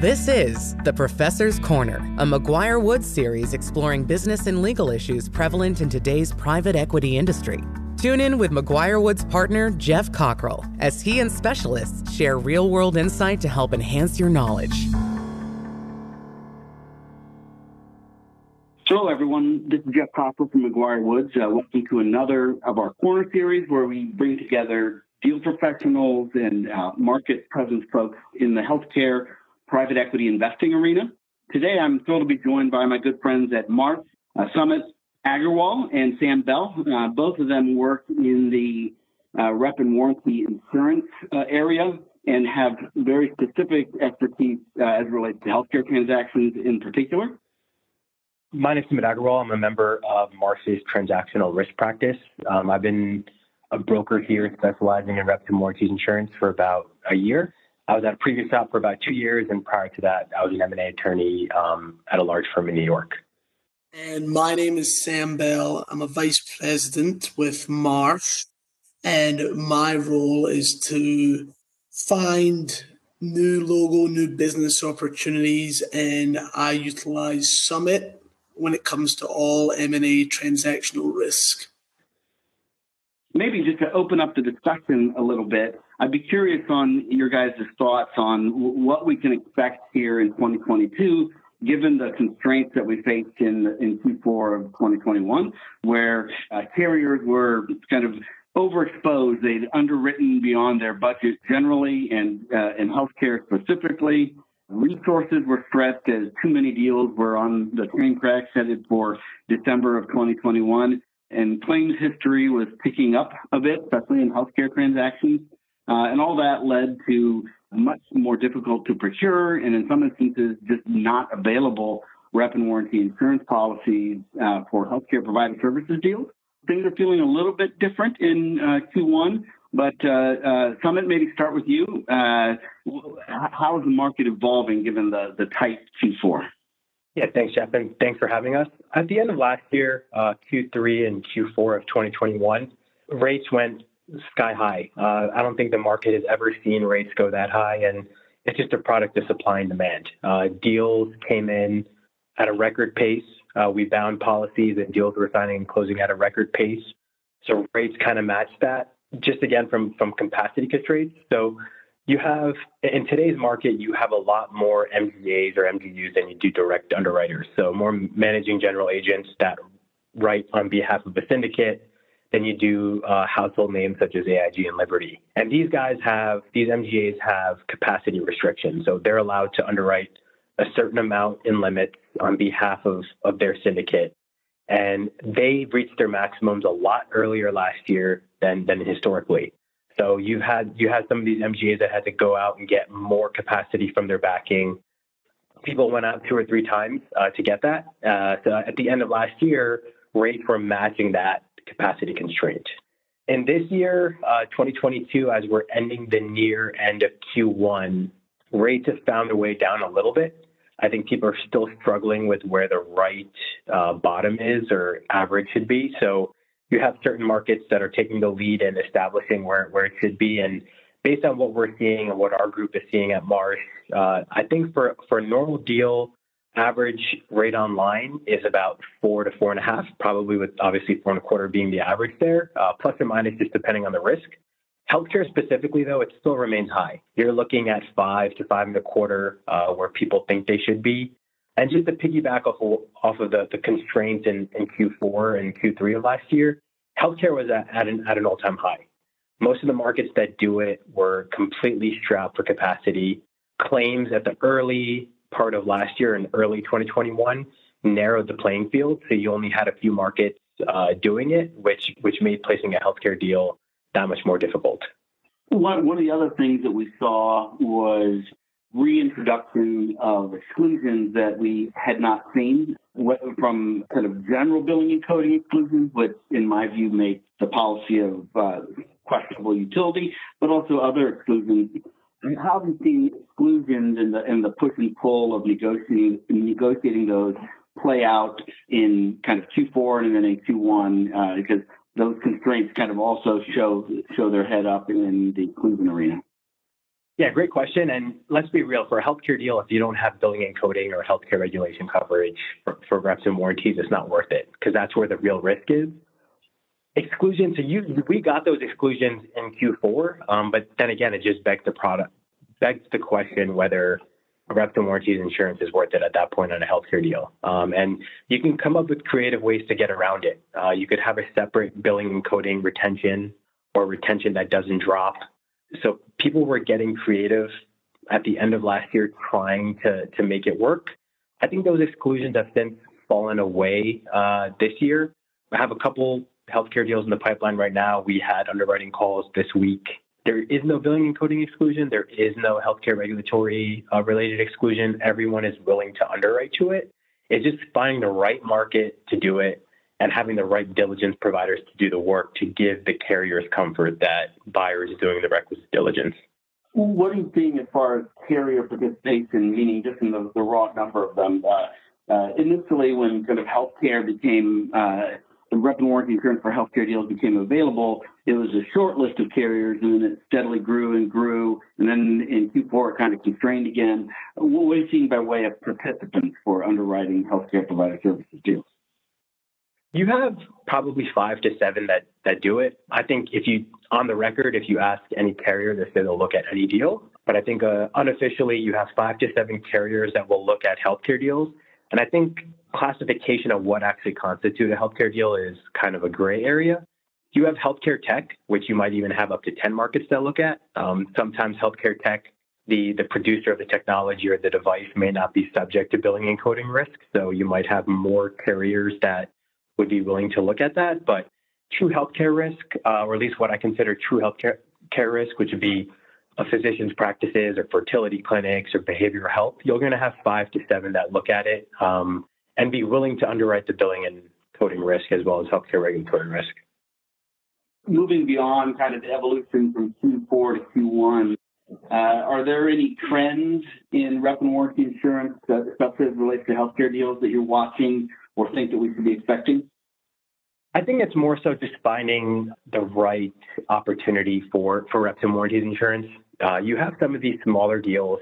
This is The Professor's Corner, a McGuireWoods series exploring business and legal issues prevalent in today's private equity industry. Tune in with McGuireWoods partner Jeff Cockrell as he and specialists share real-world insight to help enhance your knowledge. Hello, everyone. This is Jeff Cockrell from McGuireWoods. Welcome to another of our corner series where we bring together deal professionals and market presence folks in the healthcare private equity investing arena. Today, I'm thrilled to be joined by my good friends at Marsh, Sumit Agarwal and Sam Bell. Both of them work in the rep and warranty insurance area and have very specific expertise as it relates to healthcare transactions in particular. My name is Sumit Agarwal. I'm a member of Marsh's transactional risk practice. I've been a broker here specializing in rep and warranty insurance for about a year. I was at a previous job for about 2 years, and prior to that, I was an M&A attorney at a large firm in New York. And my name is Sam Bell. I'm a vice president with Marsh, and my role is to find new logo, new business opportunities, and I utilize Sumit when it comes to all M&A transactional risk. Maybe just to open up the discussion a little bit, I'd be curious on your guys' thoughts on what we can expect here in 2022, given the constraints that we faced in Q4 of 2021, where carriers were kind of overexposed. They'd underwritten beyond their budget generally and healthcare specifically. Resources were stretched as too many deals were on the train track headed for December of 2021. And claims history was picking up a bit, especially in healthcare transactions. And all that led to much more difficult to procure and in some instances just not available rep and warranty insurance policies for healthcare provider services deals. Things are feeling a little bit different in Q1, but Sumit, maybe start with you. How is the market evolving given the tight Q4? Yeah, thanks, Jeff, and thanks for having us. At the end of last year, Q3 and Q4 of 2021, rates went sky high. I don't think the market has ever seen rates go that high, and it's just a product of supply and demand. Deals came in at a record pace. We bound policies and deals were signing and closing at a record pace. So rates kind of matched that, just again from capacity constraints. So you have, in today's market, you have a lot more MGAs or MGUs than you do direct underwriters. So more managing general agents that write on behalf of a syndicate than you do household names such as AIG and Liberty. And these guys have, these MGAs have capacity restrictions. So they're allowed to underwrite a certain amount in limits on behalf of their syndicate. And they reached their maximums a lot earlier last year than historically. So you had some of these MGAs that had to go out and get more capacity from their backing. People went out 2 or 3 times to get that. So at the end of last year, rates were matching that capacity constraint. And this year, 2022, as we're ending the near end of Q1, rates have found their way down a little bit. I think people are still struggling with where the right bottom is or average should be. So you have certain markets that are taking the lead and establishing where it should be. And based on what we're seeing and what our group is seeing at Marsh, I think for a normal deal, average rate online is about 4 to 4.5, probably with obviously 4.25 being the average there, plus or minus just depending on the risk. Healthcare specifically, though, it still remains high. You're looking at 5 to 5.25 where people think they should be. And just to piggyback off of the constraints in Q4 and Q3 of last year, healthcare was at an all-time high. Most of the markets that do it were completely strapped for capacity. Claims at the early part of last year and early 2021 narrowed the playing field. So you only had a few markets doing it, which made placing a healthcare deal that much more difficult. One of the other things that we saw was reintroduction of exclusions that we had not seen from kind of general billing and coding exclusions, which in my view make the policy of questionable utility, but also other exclusions. And how have you seen exclusions and the push and pull of negotiating those play out in kind of Q4 and then in Q1 because those constraints kind of also show their head up in the exclusion arena? Yeah, great question. And let's be real, for a healthcare deal, if you don't have billing and coding or healthcare regulation coverage for reps and warranties, it's not worth it, because that's where the real risk is. Exclusions, so we got those exclusions in Q4, but then again, it just begs the question whether a reps and warranties insurance is worth it at that point on a healthcare deal. And you can come up with creative ways to get around it. You could have a separate billing and coding retention, or retention that doesn't drop. So people were getting creative at the end of last year trying to make it work. I think those exclusions have since fallen away this year. I have a couple healthcare deals in the pipeline right now. We had underwriting calls this week. There is no billing and coding exclusion. There is no healthcare regulatory related exclusion. Everyone is willing to underwrite to it. It's just finding the right market to do it and having the right diligence providers to do the work to give the carriers comfort that buyers are doing the requisite diligence. What are you seeing as far as carrier participation, meaning just in the raw number of them? Initially, when kind of healthcare became, the rep and warranty insurance for healthcare deals became available, it was a short list of carriers, and then it steadily grew and grew. And then in Q4, it kind of constrained again. What are you seeing by way of participants for underwriting healthcare provider services deals? You have probably 5 to 7 that do it. I think if you ask any carrier, they say they'll look at any deal. But I think unofficially, you have 5 to 7 carriers that will look at healthcare deals. And I think classification of what actually constitutes a healthcare deal is kind of a gray area. You have healthcare tech, which you might even have up to 10 markets that look at. Sometimes healthcare tech, the producer of the technology or the device may not be subject to billing and coding risk. So you might have more carriers that would be willing to look at that. But true healthcare risk, or at least what I consider true healthcare risk, which would be a physician's practices or fertility clinics or behavioral health, you're going to have 5 to 7 that look at it and be willing to underwrite the billing and coding risk as well as healthcare regulatory risk. Moving beyond kind of the evolution from Q4 to Q1, are there any trends in rep and warranty insurance, especially as it relates to healthcare deals, that you're watching or think that we should be expecting? I think it's more so just finding the right opportunity for reps and warranties insurance. You have some of these smaller deals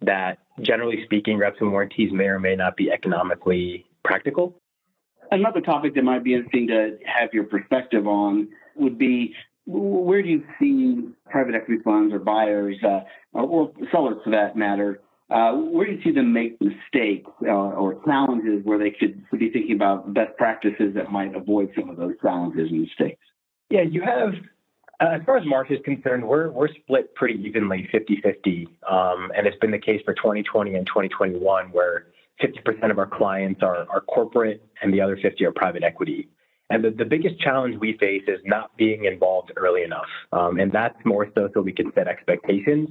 that, generally speaking, reps and warranties may or may not be economically practical. Another topic that might be interesting to have your perspective on would be, where do you see private equity funds or buyers, or sellers for that matter, where do you see them make mistakes or challenges where they could be thinking about best practices that might avoid some of those challenges and mistakes? Yeah, you have, as far as Marsh is concerned, we're split pretty evenly, 50-50. And it's been the case for 2020 and 2021, where 50% of our clients are corporate and the other 50 are private equity. And the biggest challenge we face is not being involved early enough. And that's more so we can set expectations.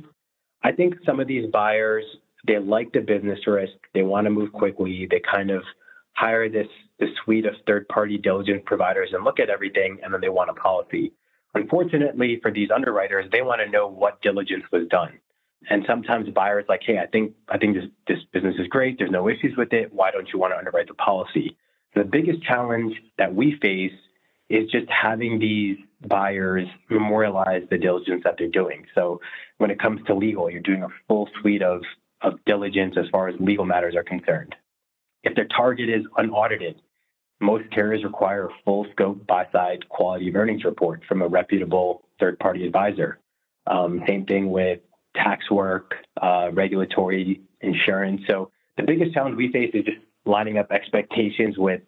I think some of these buyers, they like the business risk. They want to move quickly. They kind of hire this suite of third-party diligence providers and look at everything, and then they want a policy. Unfortunately, for these underwriters, they want to know what diligence was done. And sometimes buyers like, hey, I think this business is great. There's no issues with it. Why don't you want to underwrite the policy? The biggest challenge that we face is just having these buyers memorialize the diligence that they're doing. So when it comes to legal, you're doing a full suite of diligence as far as legal matters are concerned. If their target is unaudited, most carriers require a full scope buy-side quality of earnings report from a reputable third-party advisor. Same thing with tax work, regulatory, insurance. So the biggest challenge we face is just lining up expectations with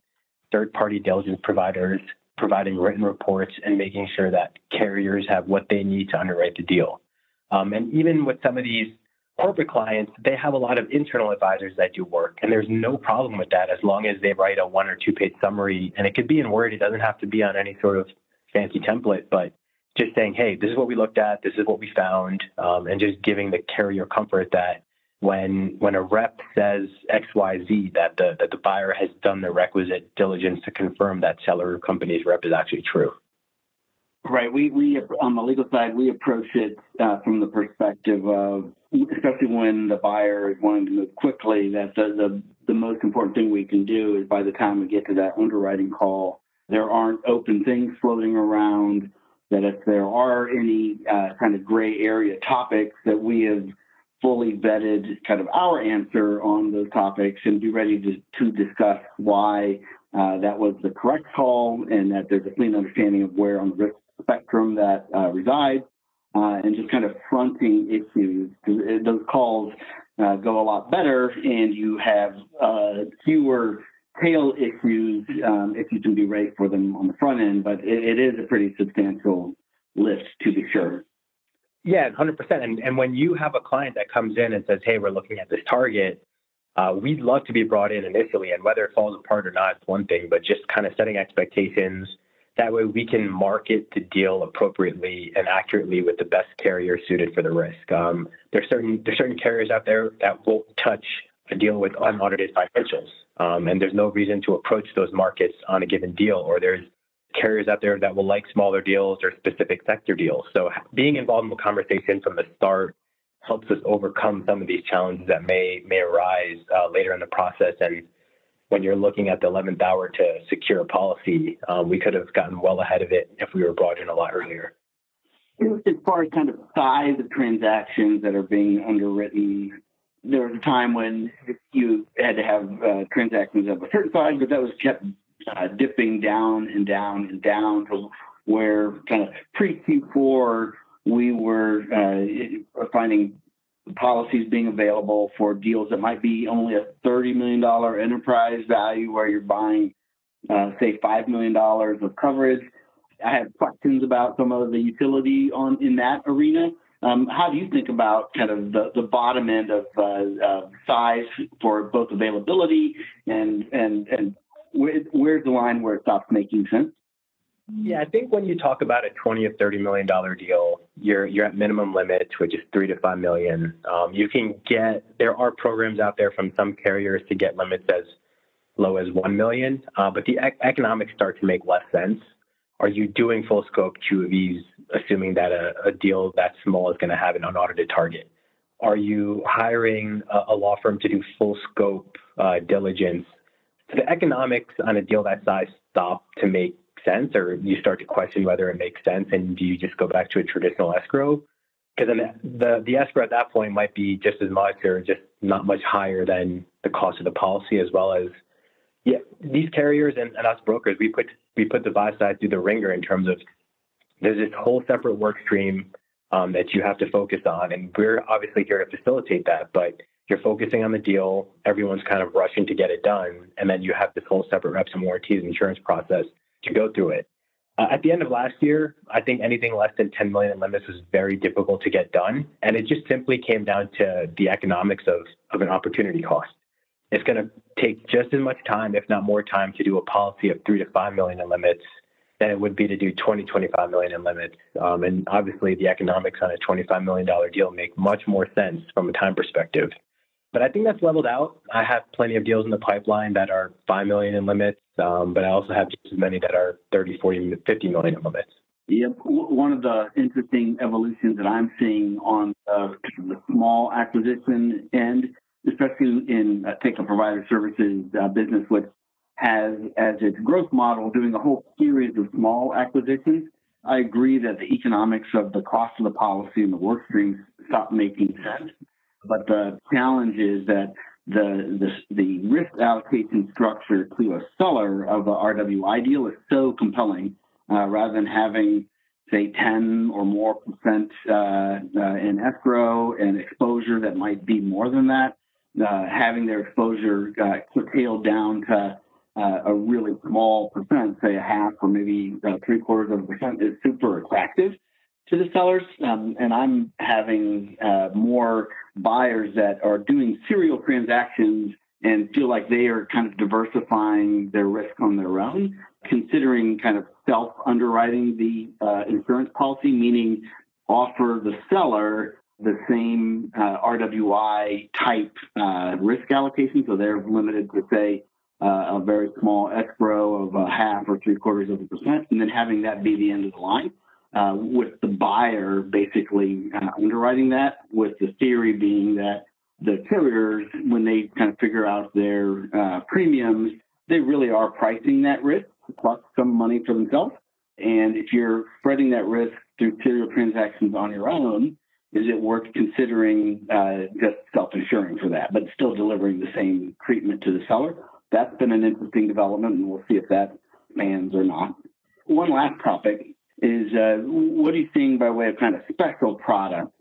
third-party diligence providers, providing written reports, and making sure that carriers have what they need to underwrite the deal. And even with some of these corporate clients, they have a lot of internal advisors that do work, and there's no problem with that as long as they write a 1 or 2-page summary. And it could be in Word. It doesn't have to be on any sort of fancy template, but just saying, hey, this is what we looked at, this is what we found, and just giving the carrier comfort that when a rep says XYZ, that the buyer has done the requisite diligence to confirm that seller company's rep is actually true. Right. We on the legal side, we approach it from the perspective of, especially when the buyer is wanting to move quickly, that the most important thing we can do is by the time we get to that underwriting call, there aren't open things floating around. that if there are any kind of gray area topics, that we have fully vetted kind of our answer on those topics and be ready to discuss why that was the correct call and that there's a clean understanding of where on the risk spectrum that resides, and just kind of fronting issues. Those calls go a lot better, and you have fewer tail issues if you can be right for them on the front end, but it is a pretty substantial lift to be sure. Yeah, 100%. And when you have a client that comes in and says, hey, we're looking at this target, we'd love to be brought in initially, and whether it falls apart or not, it's one thing, but just kind of setting expectations. That way we can market the deal appropriately and accurately with the best carrier suited for the risk. There's certain carriers out there that won't touch a deal with unaudited financials. And there's no reason to approach those markets on a given deal, or there's carriers out there that will like smaller deals or specific sector deals. So being involved in the conversation from the start helps us overcome some of these challenges that may arise later in the process. And when you're looking at the 11th hour to secure a policy, we could have gotten well ahead of it if we were brought in a lot earlier. As far as kind of size of transactions that are being underwritten, there was a time when you had to have transactions of a certain size, but that was kept dipping down and down and down to where kind of pre-Q4 we were finding policies being available for deals that might be only a $30 million enterprise value, where you're buying, say, $5 million of coverage. I have questions about some of the utility in that arena. How do you think about kind of the bottom end of size for both availability and where's the line where it stops making sense? Yeah, I think when you talk about a $20 or $30 million deal, you're at minimum limits, which is $3 to $5 million. You can get, there are programs out there from some carriers to get limits as low as $1 million, but the economics start to make less sense. Are you doing full scope QOVs, assuming that a deal that small is going to have an unaudited target? Are you hiring a law firm to do full scope diligence? So the economics on a deal that size stop to make sense, or you start to question whether it makes sense, and do you just go back to a traditional escrow? Because then the escrow at that point might be just as much or just not much higher than the cost of the policy, as well as, yeah, these carriers and us brokers, we put the buy side through the ringer in terms of there's this whole separate work stream that you have to focus on, and we're obviously here to facilitate that, but you're focusing on the deal, everyone's kind of rushing to get it done, and then you have this whole separate reps and warranties insurance process to go through it. At the end of last year, I think anything less than $10 million in limits was very difficult to get done, and it just simply came down to the economics of an opportunity cost. It's going to take just as much time, if not more time, to do a policy of $3 to $5 million in limits than it would be to do $20, $25 million in limits. And obviously the economics on a $25 million deal make much more sense from a time perspective. But I think that's leveled out. I have plenty of deals in the pipeline that are $5 million in limits, but I also have just as many that are $30, $40, $50 million in limits. Yep. One of the interesting evolutions that I'm seeing on the small acquisition end, especially in take a provider services business, which has as its growth model doing a whole series of small acquisitions, I agree that the economics of the cost of the policy and the work streams stop making sense. But the challenge is that the risk allocation structure to a seller of a RWI deal is so compelling, rather than having, say, 10 or more percent in escrow and exposure that might be more than that, having their exposure curtailed down to a really small percent, say a half or maybe 0.75%, is super attractive to the sellers. And I'm having more buyers that are doing serial transactions and feel like they are kind of diversifying their risk on their own, considering kind of self-underwriting the insurance policy, meaning offer the seller the same RWI type risk allocation. So they're limited to, say, a very small escrow of a half or 0.75%, and then having that be the end of the line. With the buyer basically underwriting that, with the theory being that the carriers, when they kind of figure out their premiums, they really are pricing that risk plus some money for themselves. And if you're spreading that risk through serial transactions on your own, is it worth considering just self-insuring for that, but still delivering the same treatment to the seller? That's been an interesting development, and we'll see if that lands or not. One last topic is what are you seeing by way of kind of special products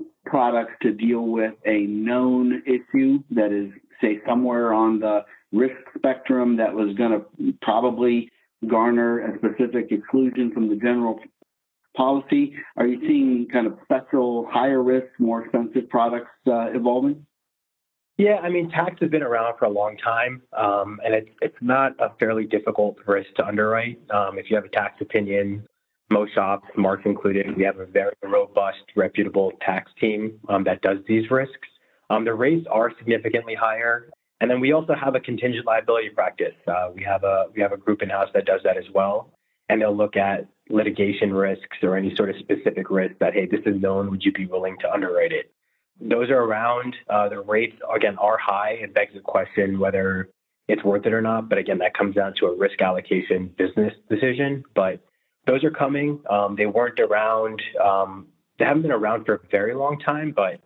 to deal with a known issue that is, say, somewhere on the risk spectrum that was going to probably garner a specific exclusion from the general policy? Are you seeing kind of special, higher risk, more expensive products evolving? Yeah, I mean, tax has been around for a long time, and it's not a fairly difficult risk to underwrite. If you have a tax opinion, most shops, Marsh included, we have a very robust, reputable tax team that does these risks. The rates are significantly higher, and then we also have a contingent liability practice. We have a group in house that does that as well, and they'll look at litigation risks or any sort of specific risk that, hey, this is known. Would you be willing to underwrite it? Those are around. The rates, again, are high. It begs the question whether it's worth it or not. But again, that comes down to a risk allocation business decision. But those are coming. They weren't around. They haven't been around for a very long time, but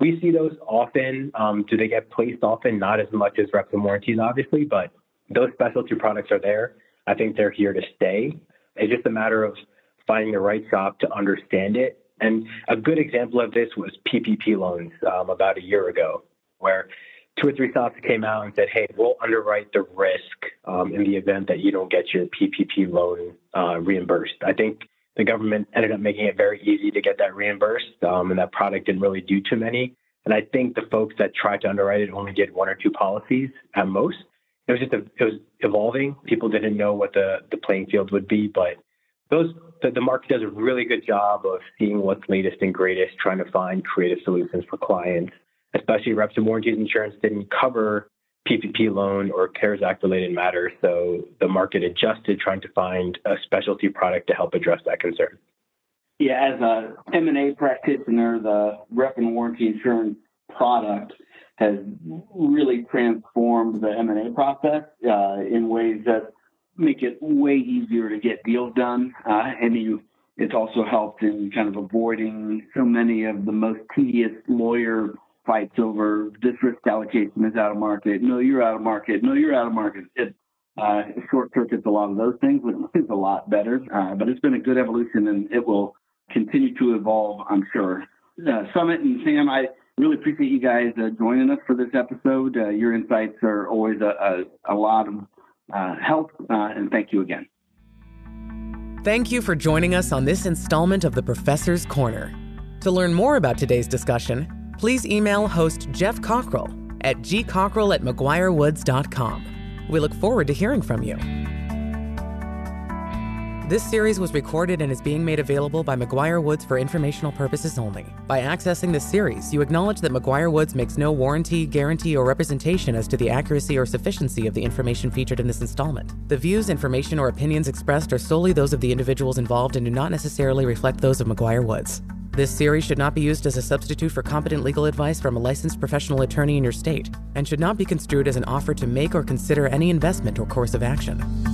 we see those often. Do they get placed often? Not as much as reps and warranties, obviously, but those specialty products are there. I think they're here to stay. It's just a matter of finding the right shop to understand it. And a good example of this was PPP loans about a year ago, where two or three shops came out and said, hey, we'll underwrite the risk in the event that you don't get your PPP loan reimbursed. I think the government ended up making it very easy to get that reimbursed, and that product didn't really do too many. And I think the folks that tried to underwrite it only did one or two policies at most. It was just it was evolving. People didn't know what the playing field would be, but the market does a really good job of seeing what's latest and greatest, trying to find creative solutions for clients, especially reps and warranties insurance didn't cover PPP loan or CARES Act related matters. So the market adjusted, trying to find a specialty product to help address that concern. Yeah, as a M&A practitioner, the rep and warranty insurance product has really transformed the M&A process in ways that make it way easier to get deals done. It's also helped in kind of avoiding so many of the most tedious lawyer fights over this risk allocation is out of market. No, you're out of market. No, you're out of market. It short circuits a lot of those things, which is a lot better. But it's been a good evolution, and it will continue to evolve, I'm sure. Sumit and Sam, I really appreciate you guys joining us for this episode. Your insights are always a lot of help, and thank you again. Thank you for joining us on this installment of The Professor's Corner. To learn more about today's discussion, please email host Jeff Cockrell at gcockrell@mcguirewoods.com. We look forward to hearing from you. This series was recorded and is being made available by McGuireWoods for informational purposes only. By accessing this series, you acknowledge that McGuireWoods makes no warranty, guarantee, or representation as to the accuracy or sufficiency of the information featured in this installment. The views, information, or opinions expressed are solely those of the individuals involved and do not necessarily reflect those of McGuireWoods. This series should not be used as a substitute for competent legal advice from a licensed professional attorney in your state and should not be construed as an offer to make or consider any investment or course of action.